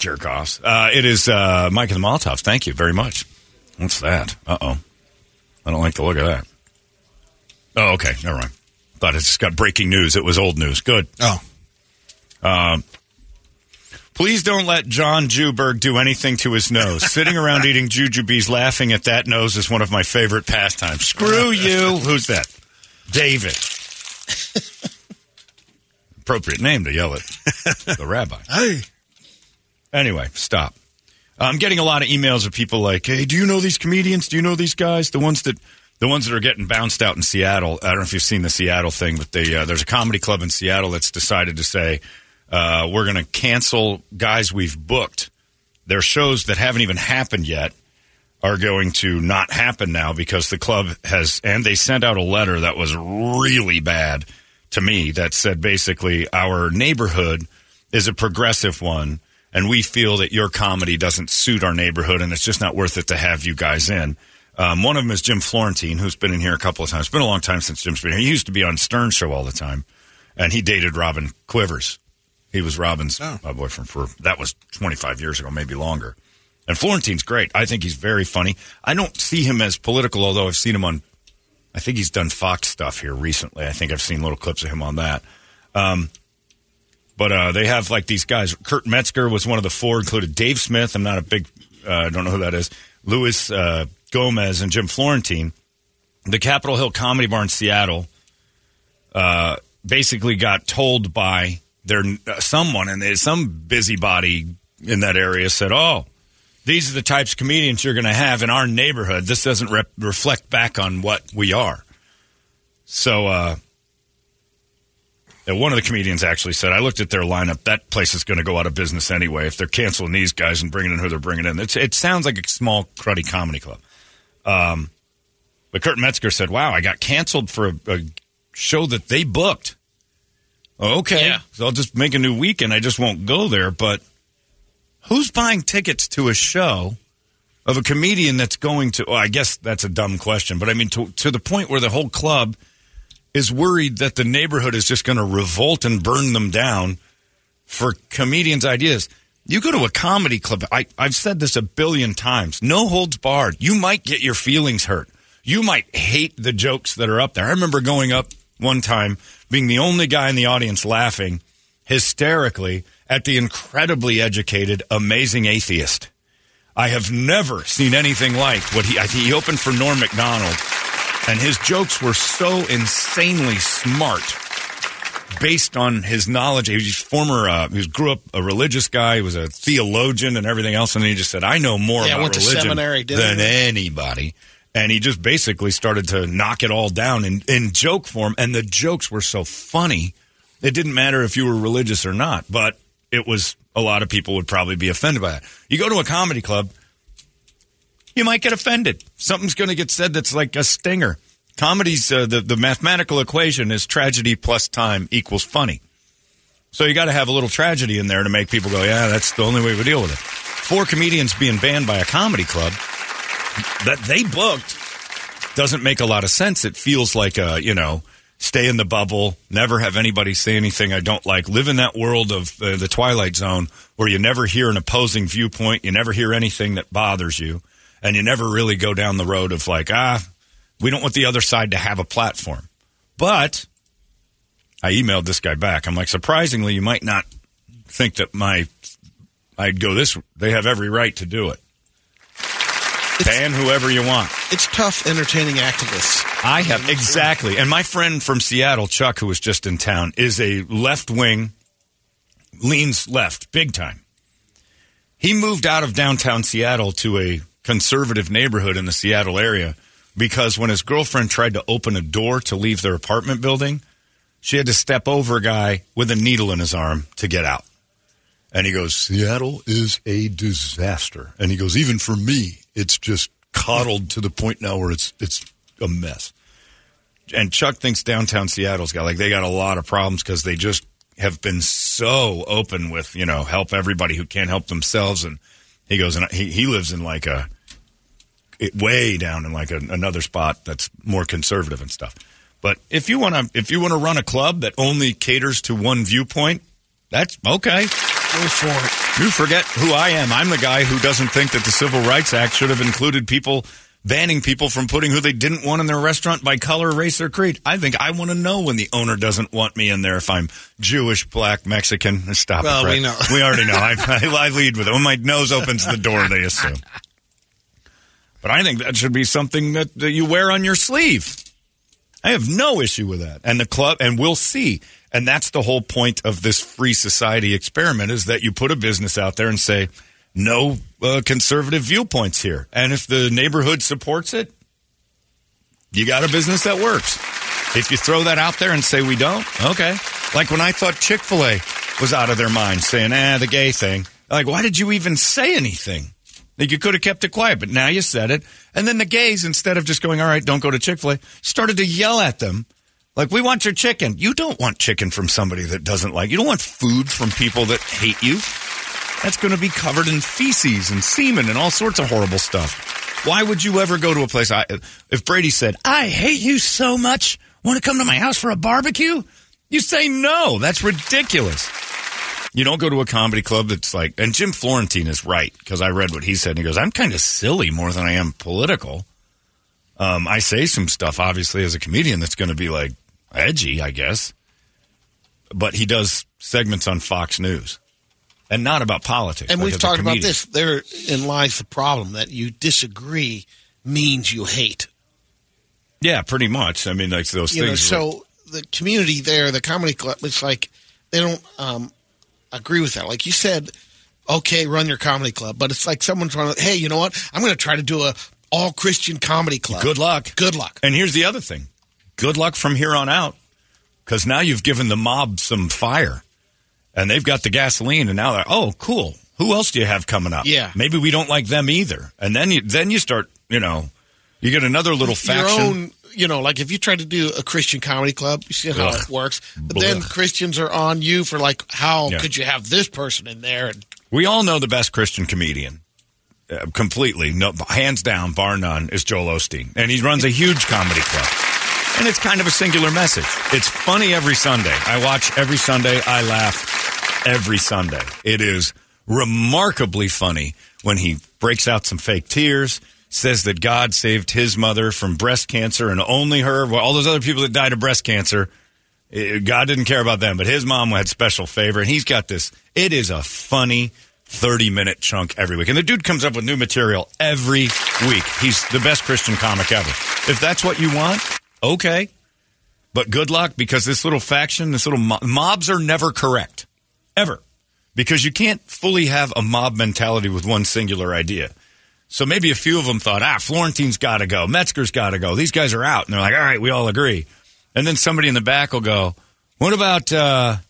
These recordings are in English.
Jerk-offs. It is Mike and the Molotovs. Thank you very much. What's that? Uh-oh. I don't like the look of that. Oh, okay. Never mind. Thought it just got breaking news. It was old news. Good. Oh. Please don't let John Juberg do anything to his nose. Sitting around eating jujubes laughing at that nose is one of my favorite pastimes. Screw you. Who's that? David. Appropriate name to yell at the rabbi. Hey. Anyway, stop. I'm getting a lot of emails of people like, hey, do you know these comedians? Do you know these guys? The ones that are getting bounced out in Seattle. I don't know if you've seen the Seattle thing, but there's a comedy club in Seattle that's decided to say, we're going to cancel guys we've booked. Their shows that haven't even happened yet are going to not happen now because the club has, and they sent out a letter that was really bad to me that said basically our neighborhood is a progressive one. And we feel that your comedy doesn't suit our neighborhood, and it's just not worth it to have you guys in. One of them is Jim Florentine, who's been in here a couple of times. It's been a long time since Jim's been here. He used to be on Stern's show all the time, and he dated Robin Quivers. He was Robin's boyfriend for, that was 25 years ago, maybe longer. And Florentine's great. I think he's very funny. I don't see him as political, although I've seen him on, I think he's done Fox stuff here recently. I think I've seen little clips of him on that. But they have, like, these guys. Kurt Metzger was one of the four, included Dave Smith. I'm not a big I don't know who that is. Louis Gomez and Jim Florentine. The Capitol Hill Comedy Bar in Seattle basically got told by their someone, and some busybody in that area said, oh, these are the types of comedians you're going to have in our neighborhood. This doesn't reflect back on what we are. So, one of the comedians actually said, I looked at their lineup. That place is going to go out of business anyway if they're canceling these guys and bringing in who they're bringing in. It sounds like a small, cruddy comedy club. But Kurt Metzger said, wow, I got canceled for a show that they booked. Oh, okay, yeah. So I'll just make a new weekend. I just won't go there. But who's buying tickets to a show of a comedian that's going to, I guess that's a dumb question. But I mean, to the point where the whole club is worried that the neighborhood is just going to revolt and burn them down for comedians' ideas. You go to a comedy club, I've said this a billion times, no holds barred. You might get your feelings hurt. You might hate the jokes that are up there. I remember going up one time, being the only guy in the audience laughing hysterically at the incredibly educated, amazing atheist. I have never seen anything like what he opened for Norm MacDonald. And his jokes were so insanely smart based on his knowledge. He was grew up a religious guy. He was a theologian and everything else. And he just said, I know more about religion than anybody. And he just basically started to knock it all down in joke form. And the jokes were so funny. It didn't matter if you were religious or not. But it was a lot of people would probably be offended by that. You go to a comedy club. You might get offended. Something's going to get said that's like a stinger. Comedy's, the mathematical equation is tragedy plus time equals funny. So you got to have a little tragedy in there to make people go, yeah, that's the only way we deal with it. Four comedians being banned by a comedy club that they booked doesn't make a lot of sense. It feels like, stay in the bubble, never have anybody say anything I don't like, live in that world of the Twilight Zone where you never hear an opposing viewpoint, you never hear anything that bothers you. And you never really go down the road of like, we don't want the other side to have a platform. But I emailed this guy back. I'm like, surprisingly, you might not think that I'd go this. They have every right to do it. Ban whoever you want. It's tough entertaining activists. I have. Exactly. And my friend from Seattle, Chuck, who was just in town, is a left wing, leans left big time. He moved out of downtown Seattle to a conservative neighborhood in the Seattle area because when his girlfriend tried to open a door to leave their apartment building, she had to step over a guy with a needle in his arm to get out. And he goes, Seattle is a disaster. And he goes, even for me, it's just coddled to the point now where it's a mess. And Chuck thinks downtown Seattle's got, like, they got a lot of problems because they just have been so open with, you know, help everybody who can't help themselves. And he goes, and he lives in like a, way down in like another spot that's more conservative and stuff. But if you want to run a club that only caters to one viewpoint, that's okay. Go for it. You forget who I am. I'm the guy who doesn't think that the Civil Rights Act should have included people banning people from putting who they didn't want in their restaurant by color, race, or creed. I think I want to know when the owner doesn't want me in there if I'm Jewish, black, Mexican. Stop it, Brett. We know. We already know. I lead with it. When my nose opens the door, they assume. But I think that should be something that you wear on your sleeve. I have no issue with that. And the club, and we'll see. And that's the whole point of this free society experiment, is that you put a business out there and say, no conservative viewpoints here. And if the neighborhood supports it, you got a business that works. If you throw that out there and say we don't, okay. Like when I thought Chick-fil-A was out of their mind saying, the gay thing. Like, why did you even say anything? Like, you could have kept it quiet, but now you said it. And then the gays, instead of just going, all right, don't go to Chick-fil-A, started to yell at them. Like, we want your chicken. You don't want chicken from somebody that doesn't like you. You don't want food from people that hate you. That's going to be covered in feces and semen and all sorts of horrible stuff. Why would you ever go to a place? If Brady said, I hate you so much, want to come to my house for a barbecue? You say no. That's ridiculous. You don't go to a comedy club that's like, and Jim Florentine is right, because I read what he said, and he goes, I'm kind of silly more than I am political. I say some stuff, obviously, as a comedian that's going to be like, edgy, I guess. But he does segments on Fox News and not about politics. And like we've talked about this. Therein lies the problem, that you disagree means you hate. Yeah, pretty much. I mean, like those things. Know, so the community there, the comedy club, it's like they don't agree with that. Like you said, okay, run your comedy club. But it's like someone's trying to, hey, you know what? I'm going to try to do a all-Christian comedy club. Good luck. Good luck. And here's the other thing. Good luck from here on out, because now you've given the mob some fire, and they've got the gasoline, and now they're, oh, cool. Who else do you have coming up? Yeah. Maybe we don't like them either. And then you start, you know, you get another little faction. Your own, you know, like if you try to do a Christian comedy club, you see how it works. But then Christians are on you for like, how could you have this person in there? And we all know the best Christian comedian. Completely, no, hands down, bar none, is Joel Osteen. And he runs a huge comedy club. And it's kind of a singular message. It's funny every Sunday. I watch every Sunday. I laugh every Sunday. It is remarkably funny when he breaks out some fake tears, says that God saved his mother from breast cancer and only her. Well, all those other people that died of breast cancer, God didn't care about them, but his mom had special favor. And he's got this. It is a funny 30-minute chunk every week. And the dude comes up with new material every week. He's the best Christian comic ever. If that's what you want, okay, but good luck, because this little faction, this little mobs are never correct, ever, because you can't fully have a mob mentality with one singular idea. So maybe a few of them thought, Florentine's got to go, Metzger's got to go, these guys are out. And they're like, all right, we all agree. And then somebody in the back will go, what about that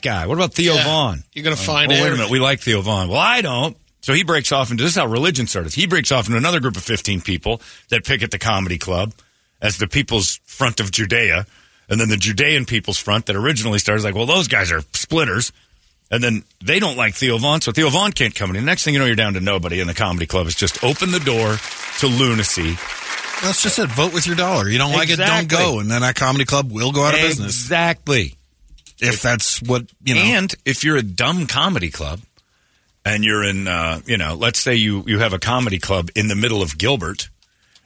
guy? What about Theo Vaughn? You're going to find out. Wait a minute, we like Theo Vaughn. Well, I don't. So he breaks off into, this is how religion started. He breaks off into another group of 15 people that picket the comedy club as the People's Front of Judea. And then the Judean People's Front that originally started is like, well, those guys are splitters. And then they don't like Theo Vaughn, so Theo Vaughn can't come in. The next thing you know, you're down to nobody in the comedy club. It's just open the door to lunacy. That's just it. Vote with your dollar. You don't like it, don't go. And then that comedy club will go out of business. Exactly. If that's what, you know. And if you're a dumb comedy club, and you're in, let's say you have a comedy club in the middle of Gilbert,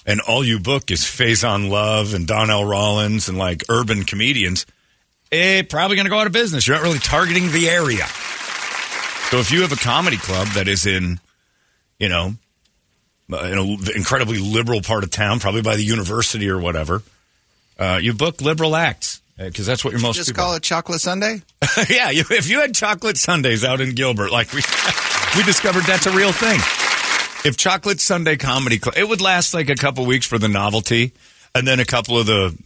and all you book is Faison Love and Donnell Rollins and, like, urban comedians, probably going to go out of business. You're not really targeting the area. So if you have a comedy club that is in, you know, an incredibly liberal part of town, probably by the university or whatever, you book liberal acts. Because that's what you're most. Just people call it Chocolate Sunday? Yeah, if you had Chocolate Sundays out in Gilbert, like we discovered that's a real thing. If Chocolate Sunday Comedy Club, it would last like a couple weeks for the novelty, and then a couple of the,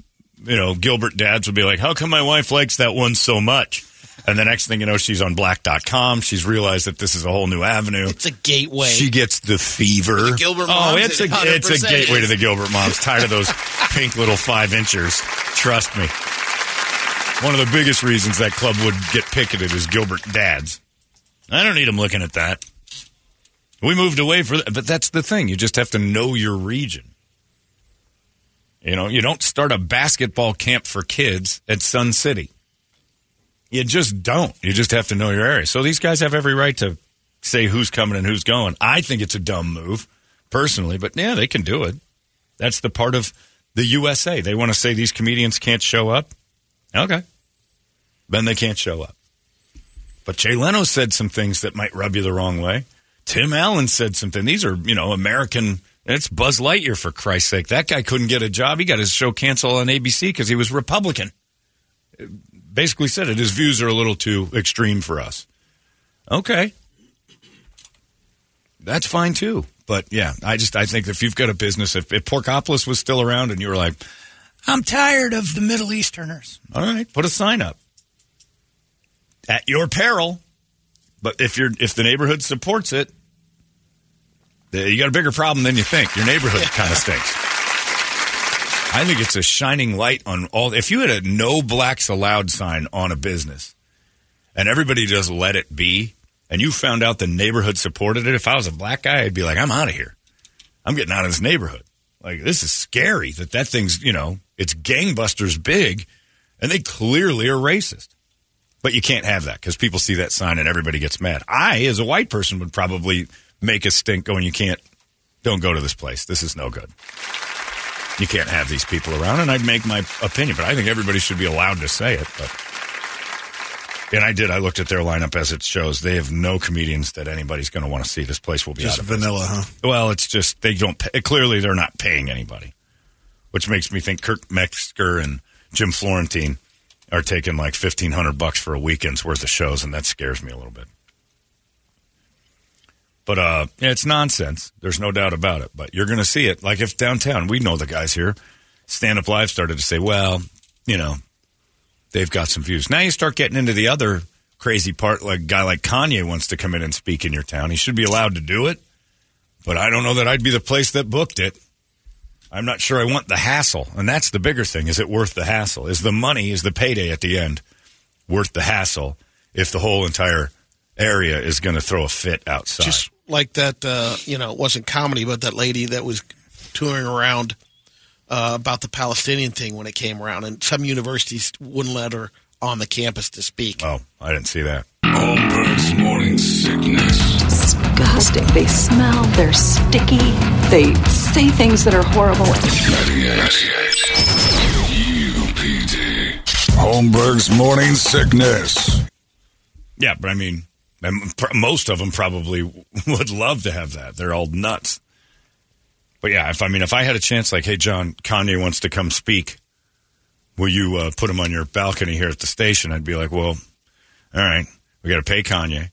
you know, Gilbert dads would be like, how come my wife likes that one so much? And the next thing you know, she's on black.com. She's realized that this is a whole new avenue. It's a gateway. She gets the fever. The Gilbert moms. Oh, it's a gateway to the Gilbert moms. Tired of those pink little 5-inchers. Trust me. One of the biggest reasons that club would get picketed is Gilbert dads. I don't need them looking at that. We moved away for that. But that's the thing. You just have to know your region. You know, you don't start a basketball camp for kids at Sun City. You just don't. You just have to know your area. So these guys have every right to say who's coming and who's going. I think it's a dumb move, personally, but yeah, they can do it. That's the part of the USA. They want to say these comedians can't show up. Okay. Then they can't show up. But Jay Leno said some things that might rub you the wrong way. Tim Allen said something. These are, you know, American. It's Buzz Lightyear, for Christ's sake. That guy couldn't get a job. He got his show canceled on ABC because he was Republican. Basically said it. His views are a little too extreme for us. Okay. That's fine, too. But, yeah, I think if you've got a business, if Porkopolis was still around and you were like, I'm tired of the Middle Easterners. All right. Put a sign up. At your peril. But if the neighborhood supports it, you got a bigger problem than you think. Your neighborhood kind of stinks. I think it's a shining light on all. If you had a no blacks allowed sign on a business and everybody just let it be and you found out the neighborhood supported it, if I was a black guy, I'd be like, I'm out of here. I'm getting out of this neighborhood. Like, this is scary that thing's, you know, it's gangbusters big and they clearly are racist. But you can't have that because people see that sign and everybody gets mad. I, as a white person, would probably make a stink going, don't go to this place. This is no good. You can't have these people around, and I'd make my opinion, but I think everybody should be allowed to say it. But. And I did. I looked at their lineup as it shows. They have no comedians that anybody's going to want to see. This place will be just out of vanilla, business. Huh? Well, it's just they don't pay. Clearly, they're not paying anybody, which makes me think Kurt Metzger and Jim Florentine are taking like $1,500 for a weekend's worth of shows, and that scares me a little bit. But it's nonsense. There's no doubt about it. But you're going to see it. Like if downtown, we know the guys here, Stand Up Live started to say, well, you know, they've got some views. Now you start getting into the other crazy part. Like a guy like Kanye wants to come in and speak in your town. He should be allowed to do it. But I don't know that I'd be the place that booked it. I'm not sure I want the hassle. And that's the bigger thing. Is it worth the hassle? Is the money, is the payday at the end worth the hassle if the whole entire area is going to throw a fit outside? Just like that, it wasn't comedy, but that lady that was touring around about the Palestinian thing when it came around, and some universities wouldn't let her on the campus to speak. Oh, I didn't see that. Holmberg's Morning Sickness. Disgusting. They smell. They're sticky. They say things that are horrible. 98 UPD. Holmberg's Morning Sickness. Yeah, but I mean, most of them probably would love to have that. They're all nuts. But yeah, if I had a chance, like, hey, John, Kanye wants to come speak. Will you put him on your balcony here at the station? I'd be like, well, all right, we got to pay Kanye.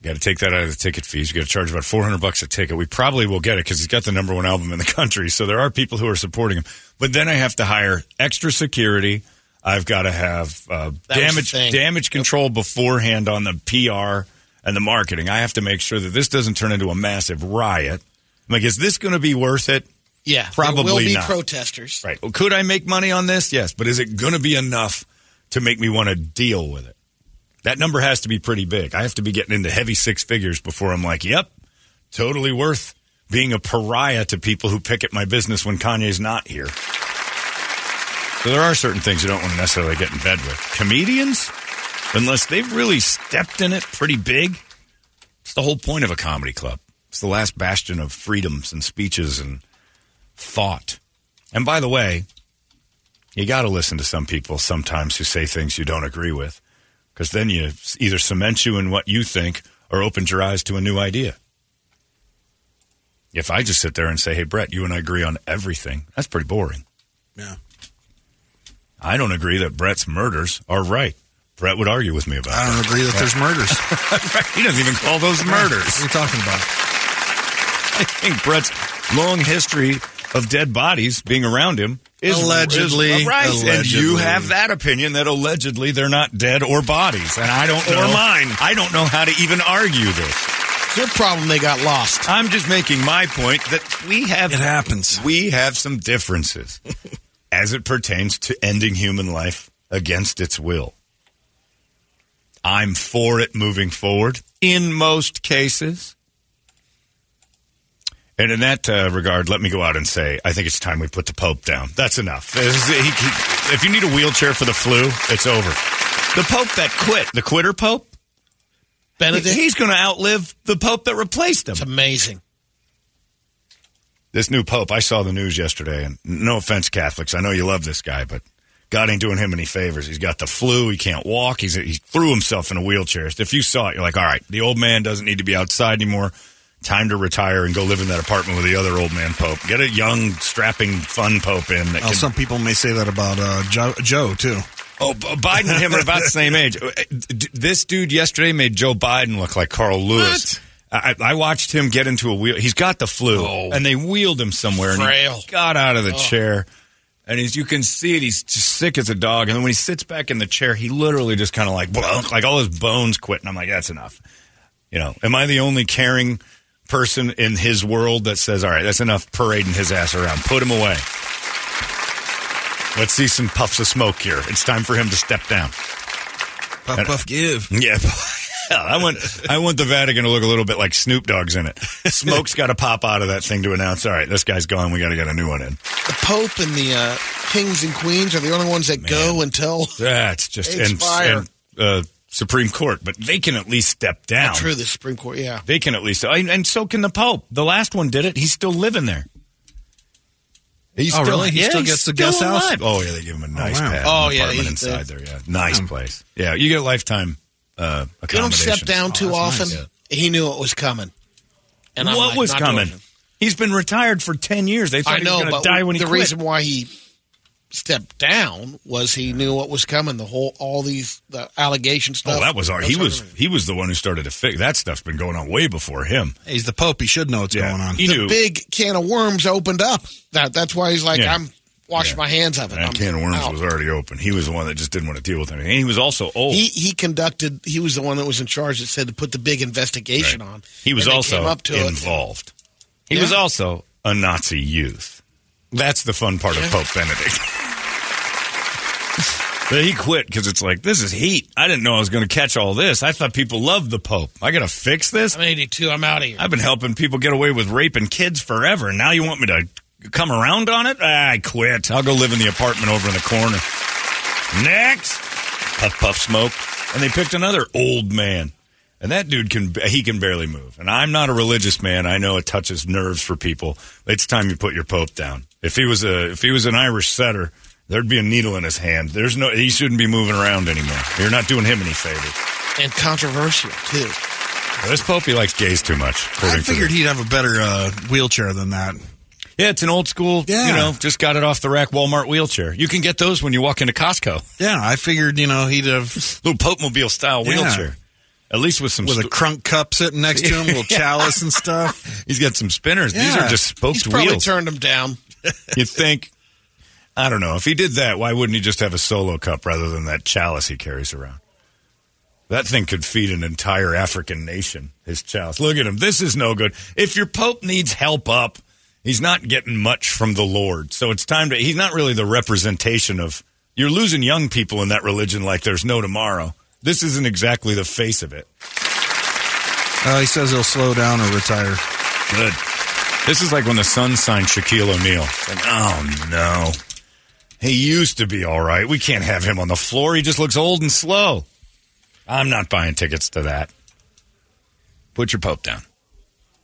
We got to take that out of the ticket fees. We got to charge about $400 a ticket. We probably will get it because he's got the number one album in the country. So there are people who are supporting him. But then I have to hire extra security. I've got to have damage control beforehand on the PR and the marketing. I have to make sure that this doesn't turn into a massive riot. I'm like, is this going to be worth it? Yeah. Probably not. There will be protesters. Right. Well, could I make money on this? Yes. But is it going to be enough to make me want to deal with it? That number has to be pretty big. I have to be getting into heavy six figures before I'm like, yep, totally worth being a pariah to people who picket my business when Kanye's not here. So there are certain things you don't want to necessarily get in bed with. Comedians, unless they've really stepped in it pretty big, it's the whole point of a comedy club. It's the last bastion of freedoms and speeches and thought. And by the way, you got to listen to some people sometimes who say things you don't agree with, because then you either cement you in what you think or opens your eyes to a new idea. If I just sit there and say, hey, Brett, you and I agree on everything, that's pretty boring. Yeah. I don't agree that Brett's murders are right. Brett would argue with me about that. I don't agree that there's murders. Right. He doesn't even call those murders. What are you talking about? I think Brett's long history of dead bodies being around him is allegedly. Right. Allegedly. And you have that opinion that allegedly they're not dead or bodies. And I don't know. Or mine. I don't know how to even argue this. It's your problem they got lost. I'm just making my point that we have... It happens. We have some differences as it pertains to ending human life against its will. I'm for it moving forward in most cases. And in that regard, let me go out and say, I think it's time we put the Pope down. That's enough. If you need a wheelchair for the flu, it's over. The Pope that quit, the quitter Pope, Benedict, he's going to outlive the Pope that replaced him. It's amazing. This new Pope, I saw the news yesterday, and no offense, Catholics, I know you love this guy, but God ain't doing him any favors. He's got the flu. He can't walk. He threw himself in a wheelchair. If you saw it, you're like, all right, the old man doesn't need to be outside anymore. Time to retire and go live in that apartment with the other old man Pope. Get a young, strapping, fun Pope in. That can... Some people may say that about Joe, too. Oh, Biden and him are about the same age. This dude yesterday made Joe Biden look like Carl Lewis. What? I watched him get into a wheel. He's got the flu, and they wheeled him somewhere. Frail. And he got out of the chair. And as you can see it, he's just sick as a dog. And then when he sits back in the chair, he literally just kind of like all his bones quit. And I'm like, that's enough. You know, am I the only caring person in his world that says, all right, that's enough parading his ass around. Put him away. Let's see some puffs of smoke here. It's time for him to step down. Puff, and, puff, give. Yeah. I want the Vatican to look a little bit like Snoop Dogg's in it. Smoke's got to pop out of that thing to announce, all right, this guy's gone. We got to get a new one in. The Pope and the kings and queens are the only ones that go until that's just and Supreme Court. But they can at least step down. Not true, the Supreme Court, yeah. They can at least. And so can the Pope. The last one did it. He's still living there. He's still, really? He still gets the guest house? Oh, yeah, they give him a nice pad. Oh, yeah. Apartment inside there, yeah. Nice place. Yeah, you get a lifetime. You don't step down too often. Nice. Yeah. He knew it was coming. And what like, was coming? He's been retired for 10 years. They thought he was going to die when he quit. The reason why he stepped down was he knew what was coming. The whole, all these the allegation stuff. Oh, that was our. He was the one who started to fix that. Stuff's been going on way before him. He's the Pope. He should know what's going on. He knew. Big can of worms opened up. That's why he's like, I'm washing my hands of it. That can of worms was already open. He was the one that just didn't want to deal with anything. And he was also old. He was the one that was in charge that said to put the big investigation on. He was also involved. He was also a Nazi youth. That's the fun part of Pope Benedict. But he quit because it's like, this is heat. I didn't know I was going to catch all this. I thought people loved the Pope. I got to fix this? I'm 82. I'm out of here. I've been helping people get away with raping kids forever. And now you want me to come around on it? I quit. I'll go live in the apartment over in the corner. Next. Puff, puff, smoke. And they picked another old man. And that dude, he can barely move. And I'm not a religious man. I know it touches nerves for people. It's time you put your Pope down. If he was an Irish setter, there'd be a needle in his hand. He shouldn't be moving around anymore. You're not doing him any favors. And controversial, too. Well, this Pope, he likes gays too much. I figured he'd have a better wheelchair than that. Yeah, it's an old school, just got it off the rack Walmart wheelchair. You can get those when you walk into Costco. Yeah, I figured, he'd have a little Pope-mobile style wheelchair. Yeah. At least with some... With a crunk cup sitting next to him, a little chalice and stuff. He's got some spinners. Yeah. These are just spoked wheels. He's probably turned them down. You'd think... I don't know. If he did that, why wouldn't he just have a solo cup rather than that chalice he carries around? That thing could feed an entire African nation, his chalice. Look at him. This is no good. If your Pope needs help up, he's not getting much from the Lord. So it's time to... He's not really the representation of... You're losing young people in that religion like there's no tomorrow. This isn't exactly the face of it. He says he'll slow down or retire. Good. This is like when the Suns signed Shaquille O'Neal. It's like, oh, no. He used to be all right. We can't have him on the floor. He just looks old and slow. I'm not buying tickets to that. Put your Pope down.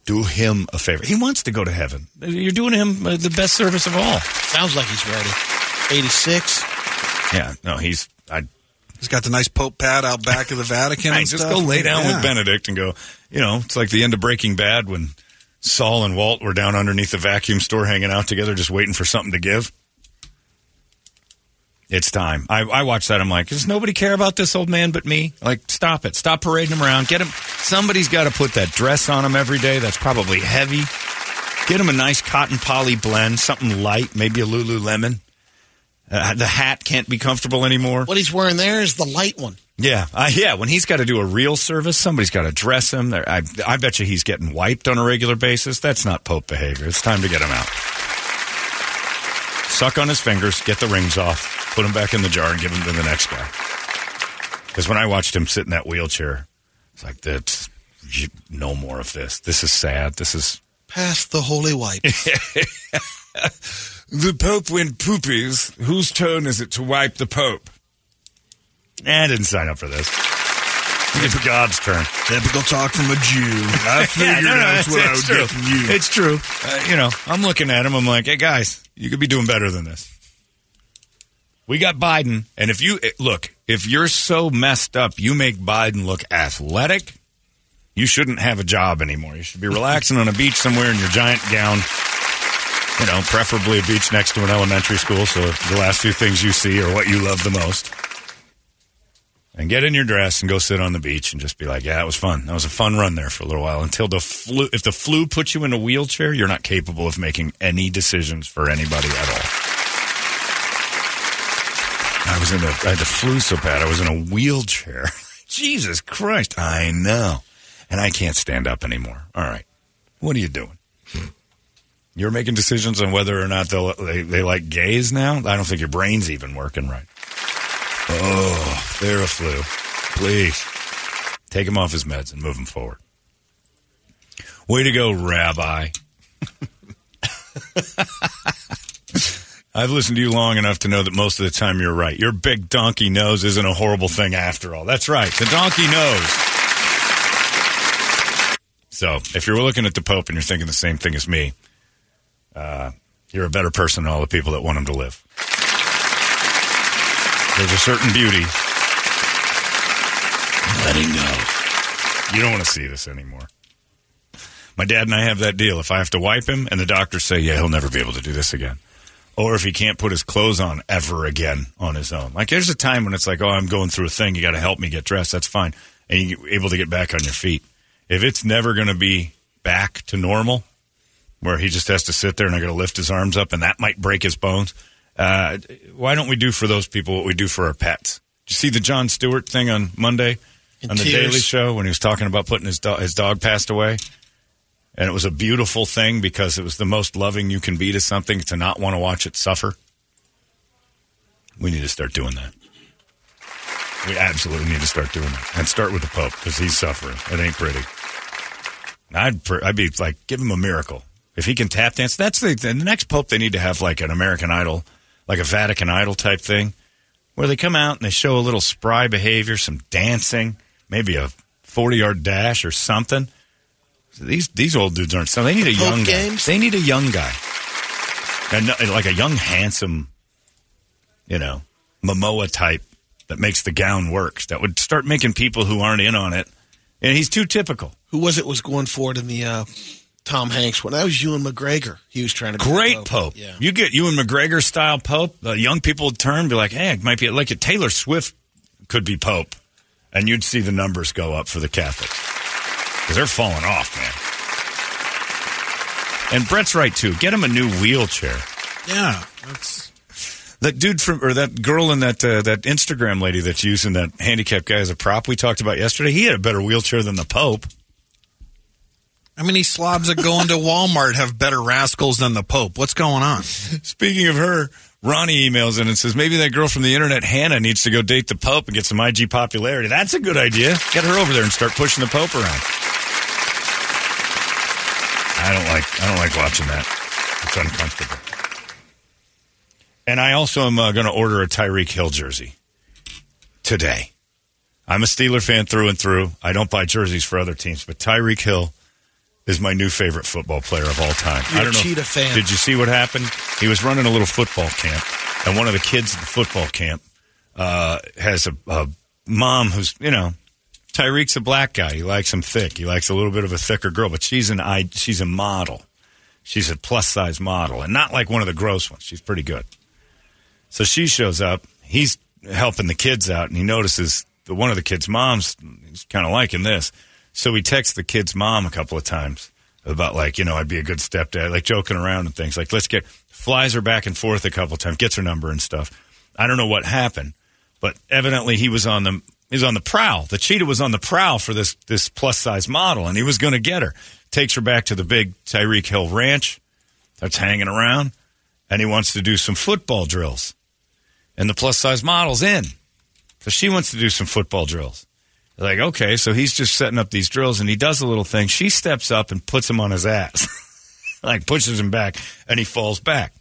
Do him a favor. He wants to go to heaven. You're doing him the best service of all. Sounds like he's ready. 86? Yeah. No, He's got the nice Pope pad out back of the Vatican. Right, and just go lay down with Benedict and go, it's like the end of Breaking Bad when Saul and Walt were down underneath the vacuum store hanging out together just waiting for something to give. It's time. I watched that. I'm like, does nobody care about this old man but me? Like, stop it. Stop parading him around. Get him. Somebody's got to put that dress on him every day. That's probably heavy. Get him a nice cotton poly blend, something light, maybe a Lululemon. The hat can't be comfortable anymore. What he's wearing there is the light one. Yeah. Yeah, when he's got to do a real service, somebody's got to dress him. I bet you he's getting wiped on a regular basis. That's not Pope behavior. It's time to get him out. Suck on his fingers, get the rings off, put him back in the jar, and give him to the next guy. Because when I watched him sit in that wheelchair, it's like, that's no more of this. This is sad. This is... Past the holy wipe. The Pope went poopies. Whose turn is it to wipe the Pope? I didn't sign up for this. It's God's turn. Typical talk from a Jew. I figured that's what I would get from you. It's true. You know, I'm looking at him. I'm like, hey, guys, you could be doing better than this. We got Biden. And if you look, if you're so messed up, you make Biden look athletic, you shouldn't have a job anymore. You should be relaxing on a beach somewhere in your giant gown. You know, preferably a beach next to an elementary school, so the last few things you see are what you love the most. And get in your dress and go sit on the beach and just be like, yeah, it was fun. That was a fun run there for a little while. Until the flu, if the flu puts you in a wheelchair, you're not capable of making any decisions for anybody at all. I had the flu so bad, I was in a wheelchair. Jesus Christ. I know. And I can't stand up anymore. All right. What are you doing? You're making decisions on whether or not they like gays now? I don't think your brain's even working right. Oh, Theraflu. Please. Take him off his meds and move him forward. Way to go, Rabbi. I've listened to you long enough to know that most of the time you're right. Your big donkey nose isn't a horrible thing after all. That's right. The donkey nose. So if you're looking at the Pope and you're thinking the same thing as me, you're a better person than all the people that want him to live. There's a certain beauty. Letting go. You don't want to see this anymore. My dad and I have that deal. If I have to wipe him and the doctors say, yeah, he'll never be able to do this again. Or if he can't put his clothes on ever again on his own. Like there's a time when it's like, oh, I'm going through a thing. You got to help me get dressed. That's fine. And you're able to get back on your feet. If it's never going to be back to normal, where he just has to sit there and I got to lift his arms up and that might break his bones. Why don't we do for those people what we do for our pets? Did you see the Jon Stewart thing on Monday on the Daily Show when he was talking about putting his dog passed away? And it was a beautiful thing because it was the most loving you can be to something to not want to watch it suffer. We need to start doing that. We absolutely need to start doing that. And start with the Pope because he's suffering. It ain't pretty. I'd be like, give him a miracle. If he can tap dance, that's the next Pope they need to have like an American Idol, like a Vatican Idol type thing, where they come out and they show a little spry behavior, some dancing, maybe a 40-yard dash or something. So these old dudes aren't something. They need a young guy. They need a young guy. And like a young, handsome, you know, Momoa type that makes the gown work. That would start making people who aren't in on it. And he's too typical. Who was it was going for it in the... Tom Hanks. When that was Ewan McGregor, he was trying to be great Pope. Yeah. You get Ewan McGregor style Pope. The young people would turn and be like, "Hey, it might be like a Taylor Swift could be Pope," and you'd see the numbers go up for the Catholics because they're falling off, man. And Brett's right too. Get him a new wheelchair. Yeah, that's that dude from or that girl and that Instagram lady that's using that handicapped guy as a prop we talked about yesterday. He had a better wheelchair than the Pope. How many slobs that go into Walmart have better rascals than the Pope? What's going on? Speaking of her, Ronnie emails in and says, maybe that girl from the internet, Hannah, needs to go date the Pope and get some IG popularity. That's a good idea. Get her over there and start pushing the Pope around. I don't like watching that. It's uncomfortable. And I also am going to order a Tyreek Hill jersey today. I'm a Steeler fan through and through. I don't buy jerseys for other teams, but Tyreek Hill is my new favorite football player of all time. Cheetah fan. Did you see what happened? He was running a little football camp, and one of the kids at the football camp has a mom who's, you know, Tyreek's a black guy. He likes him thick. He likes a little bit of a thicker girl, but she's a model. She's a plus-size model, and not like one of the gross ones. She's pretty good. So she shows up. He's helping the kids out, and he notices that one of the kids' moms is kind of liking this. So he texts the kid's mom a couple of times about, like, you know, I'd be a good stepdad, like joking around and things. Like, let's get, flies her back and forth a couple times, gets her number and stuff. I don't know what happened, but evidently he was on the prowl. The cheetah was on the prowl for this plus size model, and he was going to get her. Takes her back to the big Tyreek Hill ranch. Starts hanging around, and he wants to do some football drills. And the plus size model's in. So she wants to do some football drills. Like, okay, so he's just setting up these drills, and he does a little thing. She steps up and puts him on his ass, like pushes him back, and he falls back.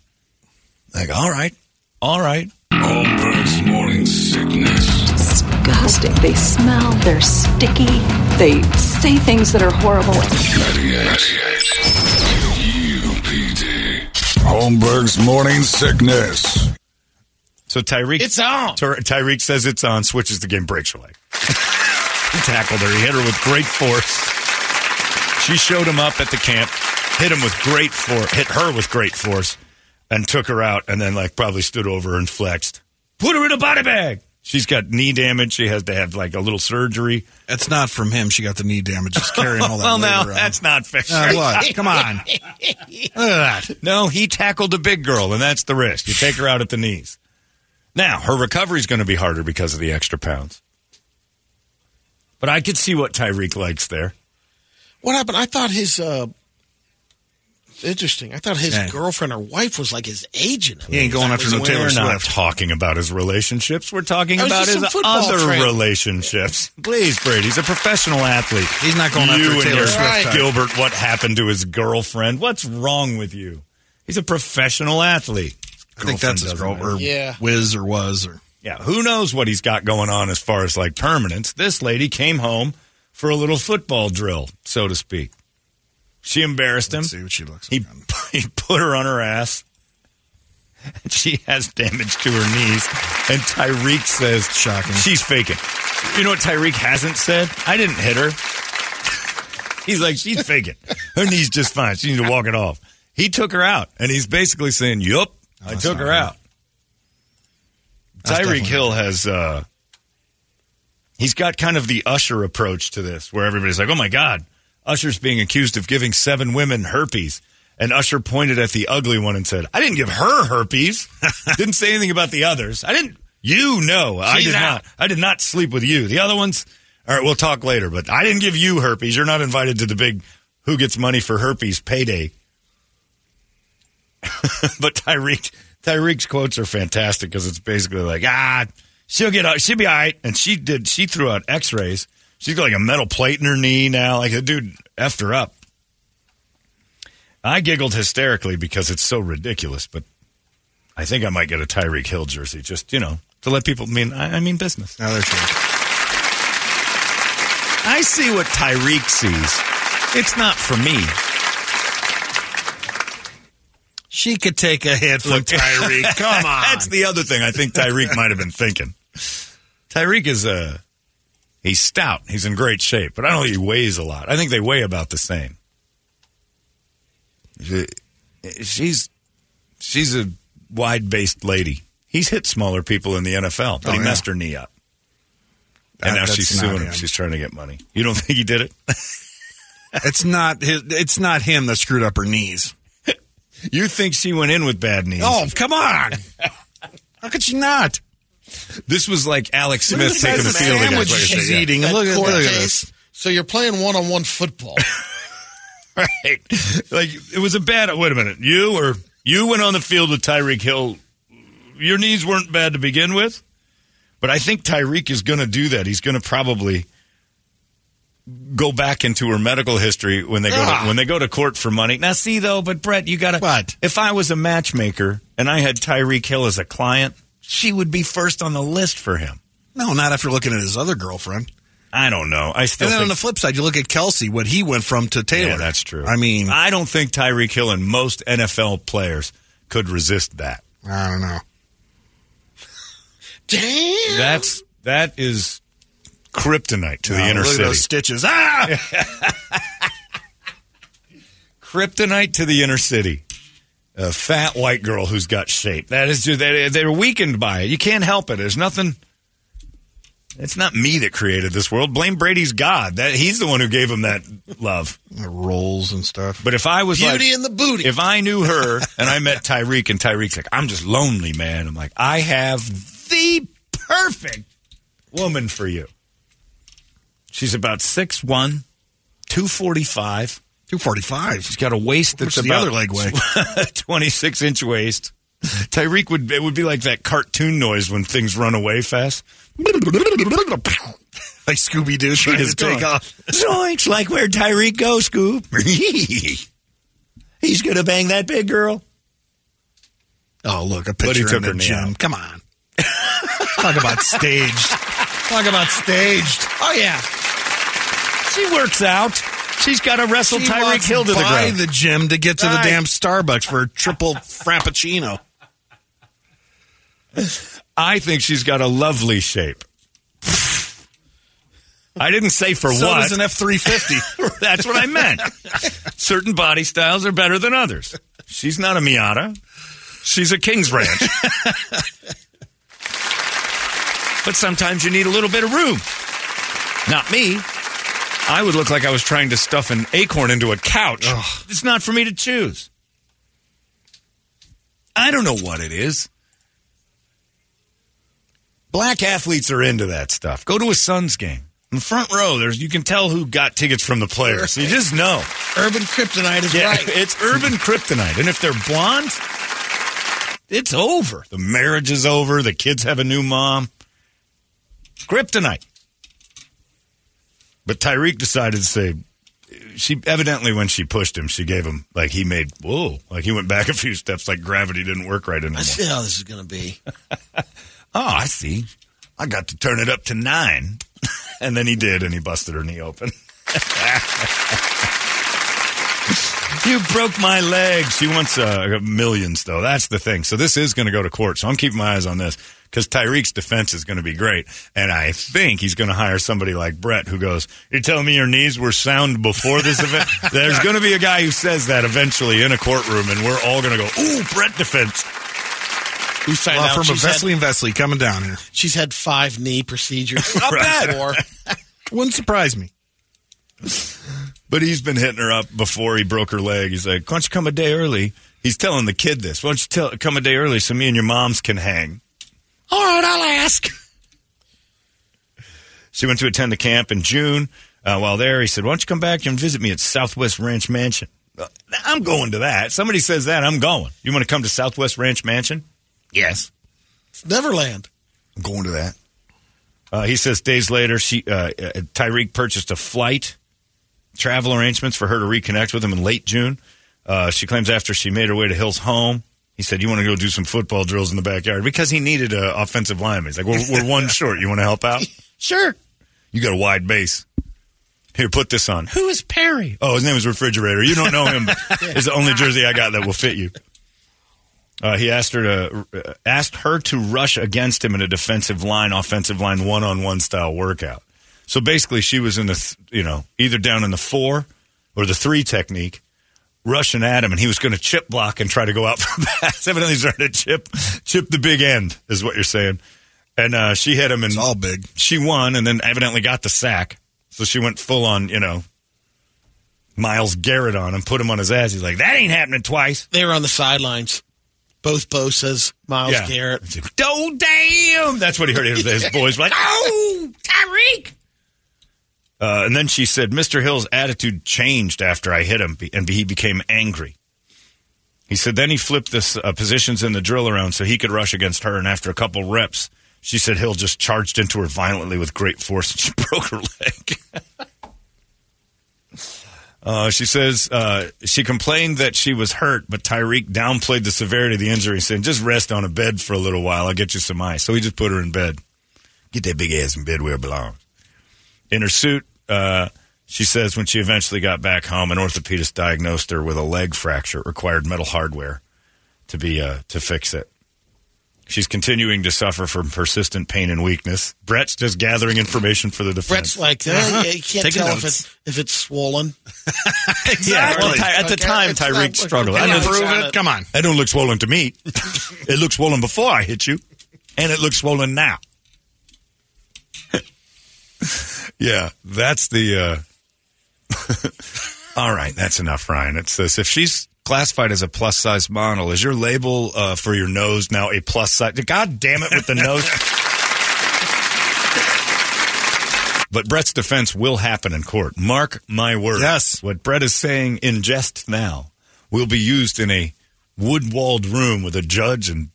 Like, all right. Holmberg's Morning Sickness. Disgusting. They smell. They're sticky. They say things that are horrible. 98 UPD. Holmberg's Morning Sickness. So Tyreek, it's on. Tyreek says it's on, switches the game, breaks her leg. He tackled her. He hit her with great force. She showed him up at the camp, hit her with great force, and took her out, and then, like, probably stood over and flexed. Put her in a body bag. She's got knee damage. She has to have, like, a little surgery. That's not from him. She got the knee damage. Just carrying all that. Well, now that's not fair. Come on. Look at that. No, he tackled a big girl, and that's the risk. You take her out at the knees. Now, her recovery is going to be harder because of the extra pounds. But I could see what Tyreek likes there. What happened? I thought his... Interesting. I thought his girlfriend or wife was like his agent. He ain't going after no Taylor Swift. We're not talking about his relationships. We're talking about his other relationships. Please, Brady. He's a professional athlete. He's not going after Taylor Swift. Gilbert, what happened to his girlfriend? What's wrong with you? He's a professional athlete. I think that's his girlfriend. Yeah, who knows what he's got going on as far as, like, permanence. This lady came home for a little football drill, so to speak. She embarrassed him. Let's see what she looks like. He put her on her ass. She has damage to her knees. And Tyreek says, shocking, she's faking. You know what Tyreek hasn't said? I didn't hit her. He's like, she's faking. Her knee's just fine. She needs to walk it off. He took her out. And he's basically saying, yup, I took her out. Tyreek Hill has, he's got kind of the Usher approach to this, where everybody's like, oh, my God, Usher's being accused of giving 7 women herpes. And Usher pointed at the ugly one and said, I didn't give her herpes. Didn't say anything about the others. I did not sleep with you. The other ones, all right, we'll talk later, but I didn't give you herpes. You're not invited to the big who gets money for herpes payday. But Tyreek's quotes are fantastic because it's basically like, she'll be all right. And she threw out x-rays. She's got like a metal plate in her knee now. Like, the dude effed her up. I giggled hysterically because it's so ridiculous, but I think I might get a Tyreek Hill jersey just, you know, to let people I mean business. No, that's right. I see what Tyreek sees. It's not for me. She could take a hit from Tyreek. Come on. That's the other thing I think Tyreek might have been thinking. Tyreek is he's stout. He's in great shape. But I don't think he weighs a lot. I think they weigh about the same. She's a wide-based lady. He's hit smaller people in the NFL, but he messed her knee up. And now she's suing him. She's trying to get money. You don't think he did it? It's not him that screwed up her knees. You think she went in with bad knees? Oh, come on. How could she not? This was like Alex Smith taking a field against what she's eating. Look at this. So you're playing one-on-one football. Right. Like, it was a bad... Wait a minute. You went on the field with Tyreek Hill. Your knees weren't bad to begin with. But I think Tyreek is going to do that. He's going to probably go back into her medical history when they go to court for money. Now, see, though, but Brett, you got to... What? If I was a matchmaker and I had Tyreek Hill as a client, she would be first on the list for him. No, not after looking at his other girlfriend. I don't know. And then on the flip side, you look at Kelsey, what he went from to Taylor. Yeah, that's true. I mean... I don't think Tyreek Hill and most NFL players could resist that. I don't know. Damn! That is... kryptonite to the inner city. Look at those stitches. Ah! Kryptonite to the inner city. A fat white girl who's got shape. That is, they're weakened by it. You can't help it. There's nothing. It's not me that created this world. Blame Brady's God. That he's the one who gave him that love. Rolls and stuff. But if I was Beauty like, and the Booty. If I knew her and I met Tyreek and Tyreek's like, I'm just lonely, man. I'm like, I have the perfect woman for you. She's about 6'1", 245. 245? She's got a waist that's about the other leg way? 26-inch waist. Tyreek would, it would be like that cartoon noise when things run away fast. Like Scooby-Doo trying to take off. Zoinks, like where Tyreek goes, Scoop. He's going to bang that big girl. Oh, look, a picture in the gym. Come on. Talk about staged. Talk about staged. Oh, yeah. She works out. She's got to wrestle Tyreek Hill to the ground. She buy the gym to get to the damn Starbucks for a triple frappuccino. I think she's got a lovely shape. I didn't say for what. So does an F-350. That's what I meant. Certain body styles are better than others. She's not a Miata. She's a King's Ranch. But sometimes you need a little bit of room. Not me. I would look like I was trying to stuff an acorn into a couch. Ugh. It's not for me to choose. I don't know what it is. Black athletes are into that stuff. Go to a Suns game. In the front row, there's you can tell who got tickets from the players. So you just know. Urban kryptonite is right. It's urban kryptonite. And if they're blonde, it's over. The marriage is over. The kids have a new mom. Kryptonite. But Tyreek decided to say, she evidently when she pushed him, she gave him, like he made, whoa, like he went back a few steps, like gravity didn't work right anymore. I see how this is going to be. Oh, I see. I got to turn it up to 9. And then he did, and he busted her knee open. You broke my leg. She wants millions, though. That's the thing. So this is going to go to court. So I'm keeping my eyes on this because Tyreek's defense is going to be great. And I think he's going to hire somebody like Brett who goes, you're telling me your knees were sound before this event? There's going to be a guy who says that eventually in a courtroom, and we're all going to go, ooh, Brett defense. We signed out. From Vesely and Vesely coming down here. She's had 5 knee procedures. Not bad. Wouldn't surprise me. But he's been hitting her up before he broke her leg. He's like, why don't you come a day early? He's telling the kid this. Why don't you come a day early so me and your moms can hang? All right, I'll ask. She went to attend the camp in June. While there, he said, why don't you come back and visit me at Southwest Ranch Mansion? I'm going to that. Somebody says that, I'm going. You want to come to Southwest Ranch Mansion? Yes. It's Neverland. I'm going to that. He says days later, Tyreek purchased a flight. Travel arrangements for her to reconnect with him in late June. She claims after she made her way to Hill's home, he said, you want to go do some football drills in the backyard? Because he needed an offensive lineman. He's like, we're one short. You want to help out? Sure. You got a wide base. Here, put this on. Who is Perry? Oh, his name is Refrigerator. You don't know him. But it's the only jersey I got that will fit you. He asked her to rush against him in a defensive line, offensive line, one-on-one style workout. So basically, she was in the, either down in the 4 or the 3 technique, rushing at him, and he was going to chip block and try to go out for pass. Evidently, he's trying to chip the big end, is what you're saying. And she hit him, and it's all big. She won, and then evidently got the sack. So she went full on, Myles Garrett on him, put him on his ass. He's like, that ain't happening twice. They were on the sidelines. Both Bosa's, Myles Garrett. Like, oh, damn! That's what he heard. His boys were like, oh, Tyreek! And then she said, Mr. Hill's attitude changed after I hit him, and he became angry. He said then he flipped the positions in the drill around so he could rush against her, and after a couple reps, she said Hill just charged into her violently with great force, and she broke her leg. She says she complained that she was hurt, but Tyreek downplayed the severity of the injury, saying, just rest on a bed for a little while. I'll get you some ice. So he just put her in bed. Get that big ass in bed where it belongs. In her suit, she says when she eventually got back home, an orthopedist diagnosed her with a leg fracture. It required metal hardware to fix it. She's continuing to suffer from persistent pain and weakness. Brett's just gathering information for the defense. Brett's like, you can't tell if it's swollen. Exactly. At the time, Tyreek struggled. I don't prove it. Come on. That don't look swollen to me. It looked swollen before I hit you, and it looks swollen now. Yeah, that's the... All right, that's enough, Ryan. It's this. If she's classified as a plus-size model, is your label for your nose now a plus-size? God damn it with the nose. But Brett's defense will happen in court. Mark my words. Yes. What Brett is saying in jest now will be used in a wood-walled room with a judge. And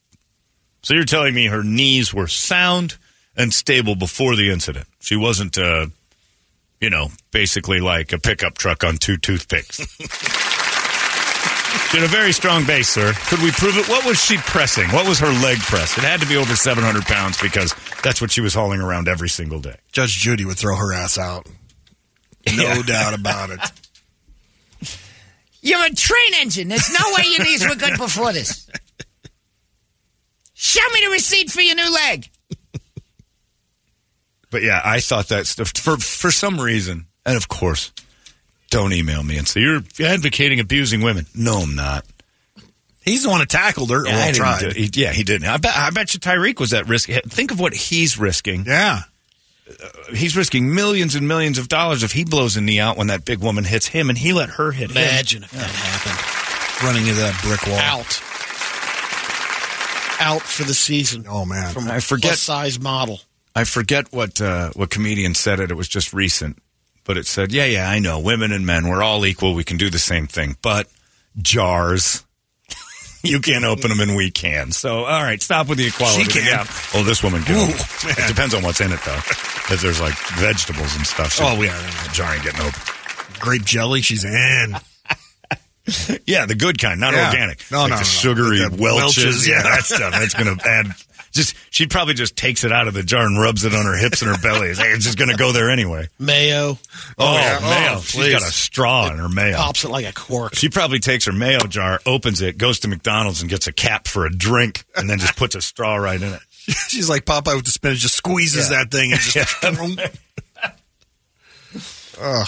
so you're telling me her knees were sound and stable before the incident. She wasn't, you know, basically like a pickup truck on two toothpicks. She had a very strong base, sir. Could we prove it? What was she pressing? What was her leg press? It had to be over 700 pounds because that's what she was hauling around every single day. Judge Judy would throw her ass out. No doubt about it. You're a train engine. There's no way your knees were good before this. Show me the receipt for your new leg. But yeah, I thought that stuff for some reason. And of course, don't email me and say you're advocating abusing women. No, I'm not. He's the one that tackled her. Yeah, well, tried. He didn't. I bet you Tyreek was at risk. Think of what he's risking. Yeah, he's risking millions and millions of dollars if he blows a knee out when that big woman hits him, and he let her hit him. Imagine if that happened. Running into that brick wall. Out for the season. Oh man, from plus-size model. I forget what comedian said it. It was just recent. But it said, yeah, I know. Women and men, we're all equal. We can do the same thing. But jars, you can't open them and we can. So, all right, stop with the equality. She can. Yeah. Oh, this woman can. Ooh, it depends on what's in it, though. Because there's, like, vegetables and stuff. So we are in the jar and getting open. Grape jelly, she's in. Yeah, the good kind, not organic. No, like no, the sugary Welch's. Yeah, that stuff. That's going to add... She probably just takes it out of the jar and rubs it on her hips and her belly. It's just going to go there anyway. Mayo. Mayo. She's got a straw in her mayo. Pops it like a cork. She probably takes her mayo jar, opens it, goes to McDonald's and gets a cap for a drink, and then just puts a straw right in it. She's like Popeye with the spinach, just squeezes that thing and just...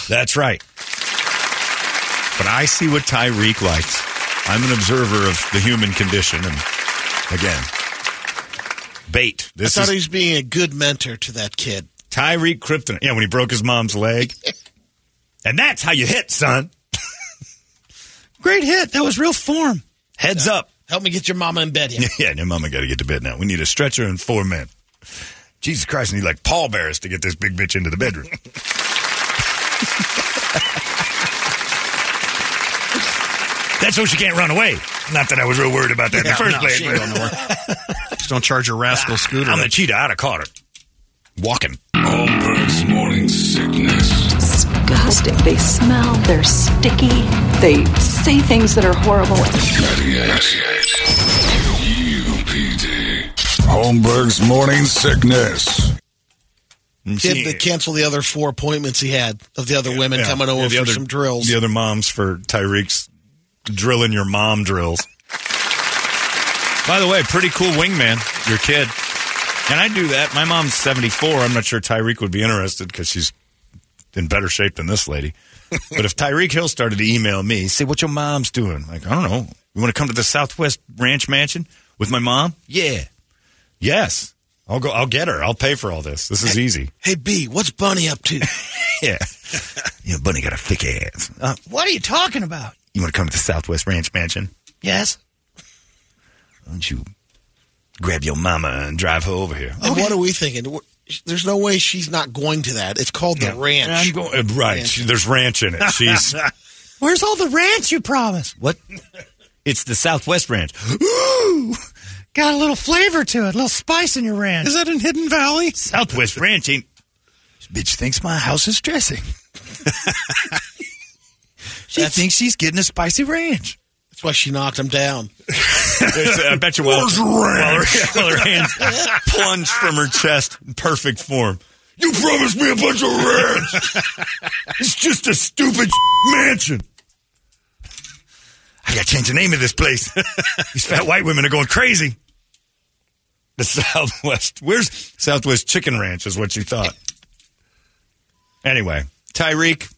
That's right. But I see what Tyreek likes. I'm an observer of the human condition, and again... Bait. I thought he was being a good mentor to that kid. Tyreek Krypton. Yeah, when he broke his mom's leg. And that's how you hit, son. Great hit. That was real form. Heads up. Help me get your mama in bed here. Yeah, your mama got to get to bed now. We need a stretcher and 4 men. Jesus Christ, I need like pallbearers to get this big bitch into the bedroom. That's so she can't run away. Not that I was real worried about that in the first place. She ain't going nowhere. Just don't charge your rascal scooter. I'm the cheetah. I'd have caught her. Walking. Holmberg's Morning Sickness. Disgusting. They smell. They're sticky. They say things that are horrible. 98 UPD. Holmberg's Morning Sickness. Did cancel the other 4 appointments he had of the other women coming over for some drills. The other moms for Tyreek's drilling your mom drills. By the way, pretty cool wingman, your kid. And I do that. My mom's 74. I'm not sure Tyreek would be interested because she's in better shape than this lady. But if Tyreek Hill started to email me, say, what your mom's doing? Like, I don't know. You want to come to the Southwest Ranch Mansion with my mom? Yeah. Yes. I'll go. I'll get her. I'll pay for all this. This is easy. Hey, B, what's Bunny up to? Yeah, Bunny got a thick ass. What are you talking about? You want to come to the Southwest Ranch Mansion? Yes. Why don't you grab your mama and drive her over here? Okay. And what are we thinking? There's no way she's not going to that. It's called the ranch. I'm going, ranch. There's ranch in it. She's. Where's all the ranch you promised? What? It's the Southwest Ranch. Ooh! Got a little flavor to it, a little spice in your ranch. Is that in Hidden Valley? Southwest Ranch ain't. This bitch thinks my house is dressing. She thinks she's getting a spicy ranch. That's why she knocked him down. I bet you while her hands plunged from her chest in perfect form. You promised me a bunch of ranch. It's just a stupid mansion. I got to change the name of this place. These fat white women are going crazy. The Southwest. Where's Southwest Chicken Ranch is what you thought. Anyway, Tyreek,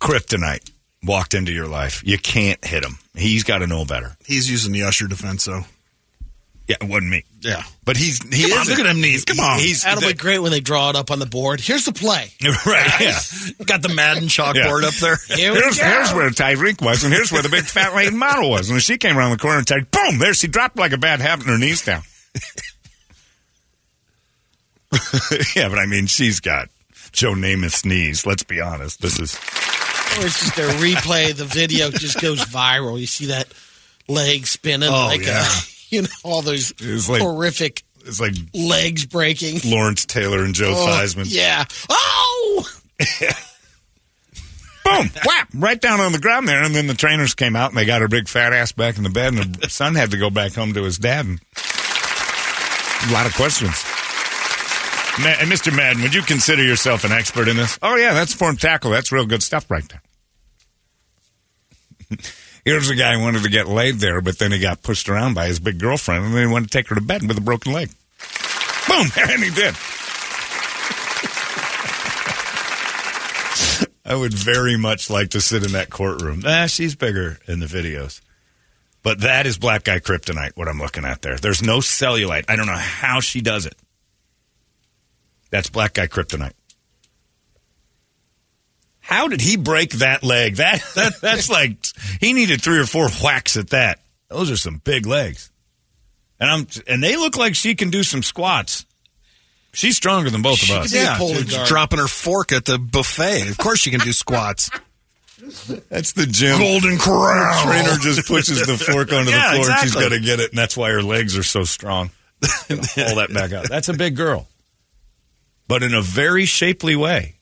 kryptonite. Walked into your life. You can't hit him. He's got to know better. He's using the Usher defense, though. Yeah, it wasn't me. Yeah. But he is. Look at him knees. Come on. That'll be great when they draw it up on the board. Here's the play. Right. Yeah. Got the Madden chalkboard up there. Here's where Tyreek was, and here's where the big fat lady model was. And she came around the corner and said, boom, there she dropped like a bad habit and her knees down. Yeah, but I mean, she's got Joe Namath's knees. Let's be honest. This is. Or it's just their replay. The video just goes viral. You see that leg spinning you know, all those horrific legs breaking. Lawrence Taylor and Joe Theismann. Yeah. Oh! Yeah. Boom! Whap! Right down on the ground there. And then the trainers came out and they got her big fat ass back in the bed. And the son had to go back home to his dad. And a lot of questions. Mr. Madden, would you consider yourself an expert in this? Oh, yeah, that's form tackle. That's real good stuff right there. Here's a guy who wanted to get laid there, but then he got pushed around by his big girlfriend, and then he wanted to take her to bed with a broken leg. Boom! And he did. I would very much like to sit in that courtroom. She's bigger in the videos. But that is black guy kryptonite, what I'm looking at there. There's no cellulite. I don't know how she does it. That's black guy kryptonite. How did he break that leg? That's like, he needed 3 or 4 whacks at that. Those are some big legs. And they look like she can do some squats. She's stronger than both of us. Yeah, she's dropping her fork at the buffet. Of course she can do squats. That's the gym. Golden Corral. The trainer just pushes the fork onto the floor and she's got to get it, and that's why her legs are so strong. Pull that back up. That's a big girl. But in a very shapely way.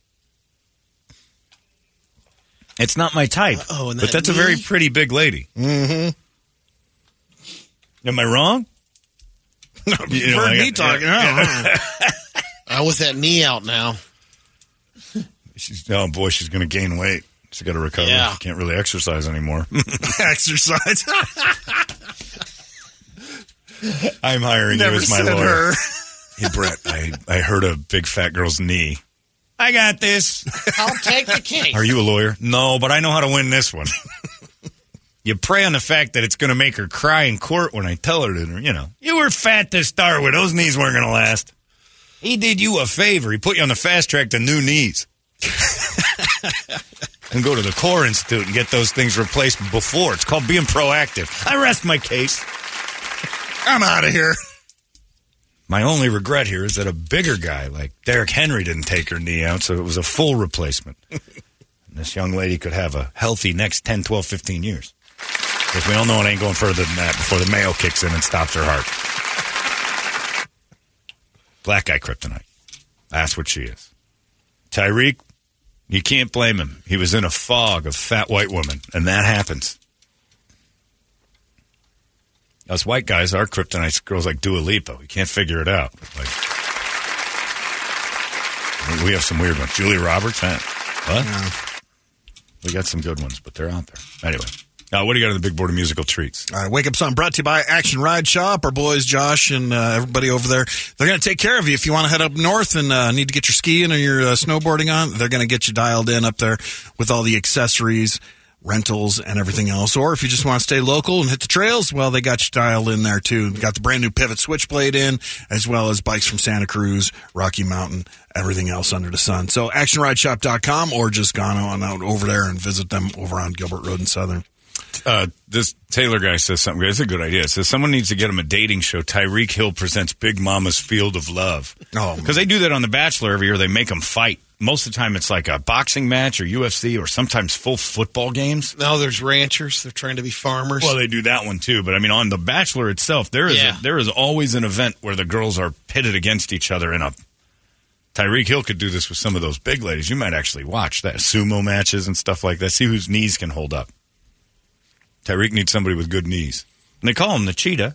It's not my type, but that's a very pretty big lady. Mm-hmm. Am I wrong? You heard me talking. With that knee out now. She's going to gain weight. She's got to recover. Yeah. She can't really exercise anymore. Exercise? I'm hiring you as my lawyer. Her. Hey, Brett, I heard a big fat girl's knee. I got this. I'll take the case. Are you a lawyer? No, but I know how to win this one. You prey on the fact that it's going to make her cry in court when I tell her to, you know. You were fat to start with. Those knees weren't going to last. He did you a favor. He put you on the fast track to new knees. And go to the Core Institute and get those things replaced before. It's called being proactive. I rest my case. I'm out of here. My only regret here is that a bigger guy like Derrick Henry didn't take her knee out, so it was a full replacement. And this young lady could have a healthy next 10, 12, 15 years. Because we all know it ain't going further than that before the Mayo kicks in and stops her heart. Black guy kryptonite. That's what she is. Tyreek, you can't blame him. He was in a fog of fat white women, and that happens. Us white guys are kryptonite girls like Dua Lipa. We can't figure it out. Like, we have some weird ones. Julia Roberts? Huh? What? No. We got some good ones, but they're out there. Anyway. What do you got on the big board of musical treats? All right, Wake Up Song brought to you by Action Ride Shop. Our boys, Josh and everybody over there, they're going to take care of you. If you want to head up north and need to get your skiing or your snowboarding on, they're going to get you dialed in up there with all the accessories, rentals, and everything else. Or if you just want to stay local and hit the trails, well, they got you dialed in there, too. They got the brand-new Pivot Switchblade in, as well as bikes from Santa Cruz, Rocky Mountain, everything else under the sun. So actionrideshop.com, or just gone on out over there and visit them over on Gilbert Road in Southern. This Taylor guy says something. It's a good idea. It says someone needs to get him a dating show. Tyreek Hill presents Big Mama's Field of Love. Oh, because they do that on The Bachelor every year. They make them fight. Most of the time, it's like a boxing match or UFC or sometimes full football games. No, there's ranchers. They're trying to be farmers. Well, they do that one, too. But, I mean, on The Bachelor itself, there is always an event where the girls are pitted against each other in a... Tyreek Hill could do this with some of those big ladies. You might actually watch that. Sumo matches and stuff like that. See whose knees can hold up. Tyreek needs somebody with good knees. And they call him the cheetah,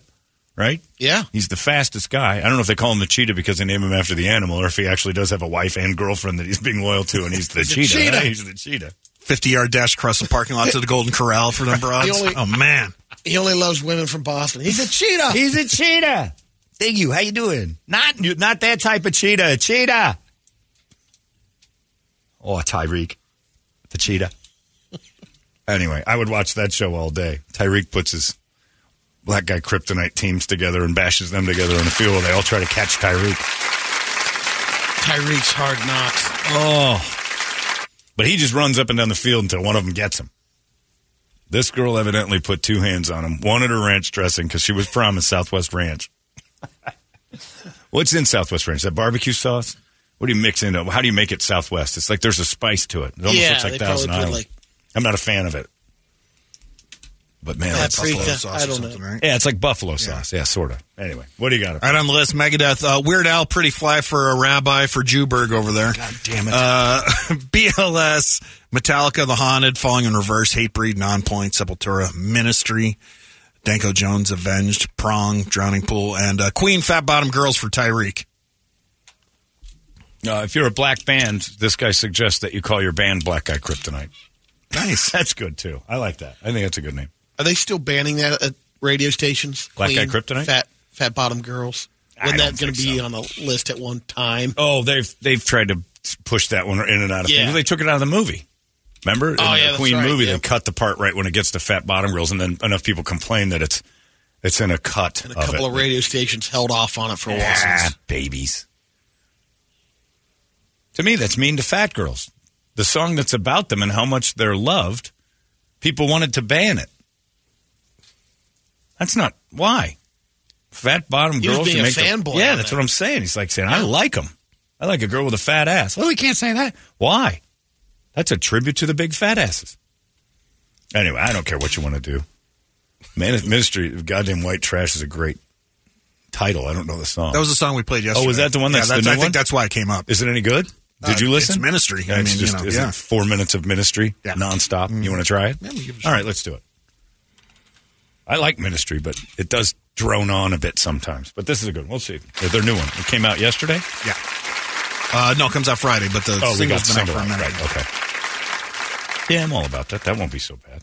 right? Yeah. He's the fastest guy. I don't know if they call him the cheetah because they name him after the animal or if he actually does have a wife and girlfriend that he's being loyal to and he's the cheetah. Cheetah. He's the cheetah. 50-yard dash across the parking lot to the Golden Corral for them broads. Man. He only loves women from Boston. He's a cheetah. He's a cheetah. Thank you. How you doing? Not that type of cheetah. Cheetah. Oh, Tyreek. The cheetah. Anyway, I would watch that show all day. Tyreek puts his black guy kryptonite teams together and bashes them together in the field. They all try to catch Tyreek. Tyreek's hard knocks. Oh. But he just runs up and down the field until one of them gets him. This girl evidently put two hands on him. One at her ranch dressing because she was promised Southwest Ranch. What's in Southwest Ranch? Is that barbecue sauce? What do you mix into it? How do you make it Southwest? It's like there's a spice to it. It almost looks like Thousand Island. I'm not a fan of it. But, man, that's buffalo sauce or something, right? Yeah, it's like buffalo sauce. Yeah, sort of. Anyway, what do you got? All right, on the list, Megadeth. Weird Al, Pretty Fly for a Rabbi for Juberg over there. God damn it. BLS, Metallica, The Haunted, Falling in Reverse, Hatebreed, Nonpoint, Sepultura, Ministry, Danko Jones, Avenged, Prong, Drowning Pool, and Queen, Fat Bottom Girls for Tyreek. If you're a black band, this guy suggests that you call your band Black Guy Kryptonite. Nice. That's good, too. I like that. I think that's a good name. Are they still banning that at radio stations? Black Guy Kryptonite? Fat Bottom Girls. Wasn't that going to be on the list at one time? Oh, they've tried to push that one in and out of things. They took it out of the movie. Remember? In the Queen movie, they cut the part right when it gets to Fat Bottom Girls, and then enough people complain that it's in a cut of it. And a couple of radio stations held off on it for a while. Ah, babies. To me, that's mean to fat girls. The song that's about them and how much they're loved, people wanted to ban it. That's not why. Fat bottom girls. He was being a fanboy. Yeah, that's what I'm saying. He's like saying, I like them. I like a girl with a fat ass. Well, we can't say that. Why? That's a tribute to the big fat asses. Anyway, I don't care what you want to do. Man, Ministry of Goddamn White Trash is a great title. I don't know the song. That was the song we played yesterday. Oh, was that the one? That's the new one? I think that's why it came up. Is it any good? Did you listen? It's Ministry. I mean, it's just 4 minutes of Ministry nonstop. Mm-hmm. You want to try it? Yeah, all right, let's do it. I like Ministry, but it does drone on a bit sometimes. But this is a good one. We'll see. Their new one. It came out yesterday? Yeah. No, it comes out Friday, but the single's been out for a minute. Right. Okay. Yeah, I'm all about that. That won't be so bad.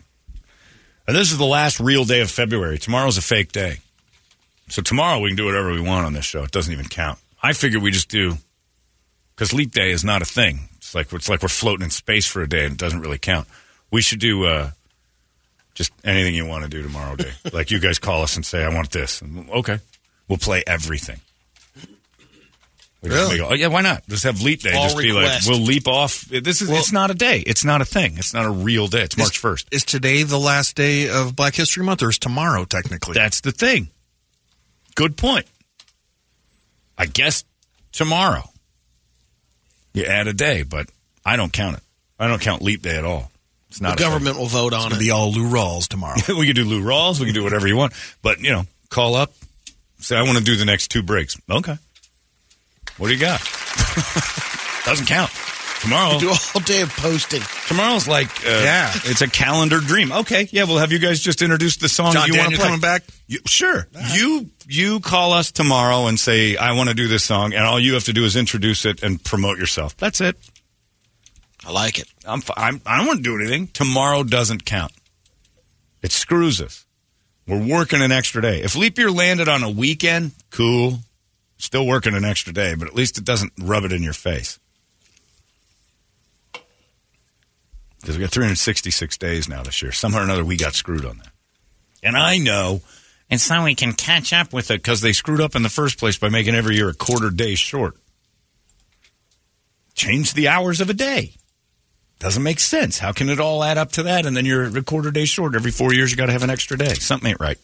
And this is the last real day of February. Tomorrow's a fake day. So tomorrow we can do whatever we want on this show. It doesn't even count. I figure we just do, because leap day is not a thing. It's like we're floating in space for a day and it doesn't really count. We should do... just anything you want to do tomorrow day. Like you guys call us and say, I want this. And, okay. We'll play everything. Really? Go, oh, yeah, why not? Just have leap day. All just request. Be like, we'll leap off. It's not a day. It's not a thing. It's not a real day. It's March 1st. Is today the last day of Black History Month or is tomorrow technically? That's the thing. Good point. I guess tomorrow. You add a day, but I don't count it. I don't count leap day at all. The government will vote on it. It's going to be all Lou Rawls tomorrow. We can do Lou Rawls. We can do whatever you want. But, call up. Say, I want to do the next two breaks. Okay. What do you got? Doesn't count. Tomorrow. You do all day of posting. Tomorrow's like, it's a calendar dream. Okay. Yeah, we'll have you guys just introduce the song John you want to play. Coming back? Sure. Right. You call us tomorrow and say, I want to do this song. And all you have to do is introduce it and promote yourself. That's it. I like it. I don't want to do anything. Tomorrow doesn't count. It screws us. We're working an extra day. If leap year landed on a weekend, cool. Still working an extra day, but at least it doesn't rub it in your face. Because we got 366 days now this year. Somehow or another, we got screwed on that. And I know. And so we can catch up with it because they screwed up in the first place by making every year a quarter day short. Change the hours of a day. Doesn't make sense. How can it all add up to that? And then you're a quarter day short. Every 4 years, you got to have an extra day. Something ain't right.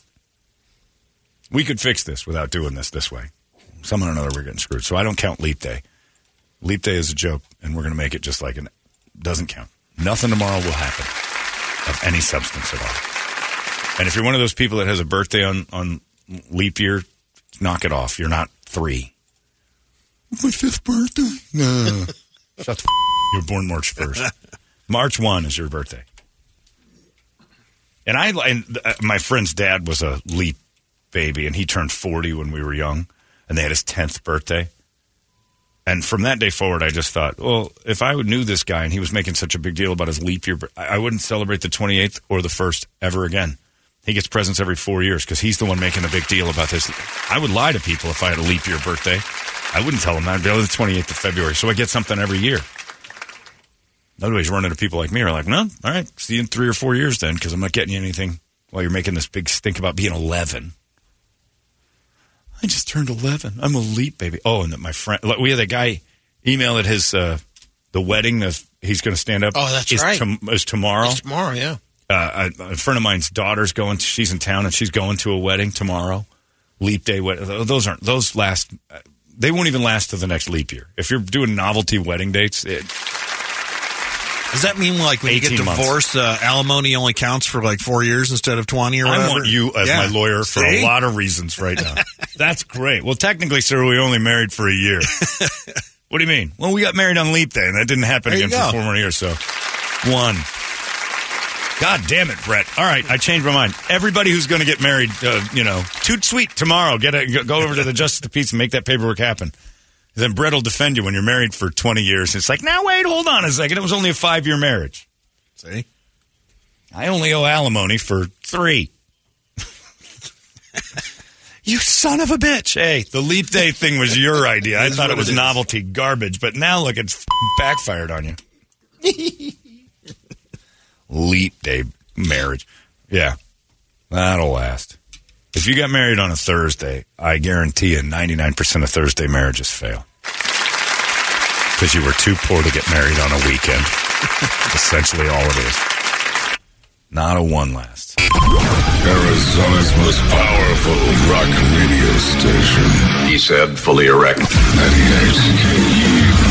We could fix this without doing this way. Somehow or another, we're getting screwed. So I don't count leap day. Leap day is a joke, and we're going to make it just like it doesn't count. Nothing tomorrow will happen of any substance at all. And if you're one of those people that has a birthday on leap year, knock it off. You're not 3. My 5th birthday? No. Shut the f***. You're born March 1st. March 1 is your birthday. And my friend's dad was a leap baby, and he turned 40 when we were young, and they had his 10th birthday. And from that day forward, I just thought, well, if I knew this guy and he was making such a big deal about his leap year, I wouldn't celebrate the 28th or the 1st ever again. He gets presents every 4 years because he's the one making a big deal about this. I would lie to people if I had a leap year birthday. I wouldn't tell them that. I'd be on the 28th of February, so I get something every year. Otherwise, you run into people like me who are like, no, all right, see you in 3 or 4 years then because I'm not getting you anything while you're making this big stink about being 11. I just turned 11. I'm elite, baby. Oh, and that my friend, we had a guy email at his, the wedding that he's going to stand up. Oh, that's right. Is tomorrow. It's tomorrow, yeah. A friend of mine's daughter's going. She's in town and she's going to a wedding tomorrow. Leap day. Those aren't. Those last. They won't even last to the next leap year. If you're doing novelty wedding dates, does that mean like when you get divorced, alimony only counts for like 4 years instead of 20 or whatever? I want you as my lawyer for a lot of reasons right now. That's great. Well, technically, sir, we only married for a year. What do you mean? Well, we got married on leap day, and that didn't happen again for 4 more years. So, one. God damn it, Brett. All right, I changed my mind. Everybody who's going to get married, toot sweet tomorrow. Go over to the Justice of the Peace and make that paperwork happen. Then Brett will defend you when you're married for 20 years. It's like, now wait, hold on a second. It was only a 5-year marriage. See? I only owe alimony for 3. You son of a bitch. Hey, the leap day thing was your idea. I thought it was novelty garbage, but now look, it's backfired on you. Leap day marriage. Yeah. That'll last. If you got married on a Thursday, I guarantee you 99% of Thursday marriages fail. Because you were too poor to get married on a weekend. Essentially all it is. Not a one lasts. Arizona's most powerful rock radio station. He said, fully erect. 98kupd.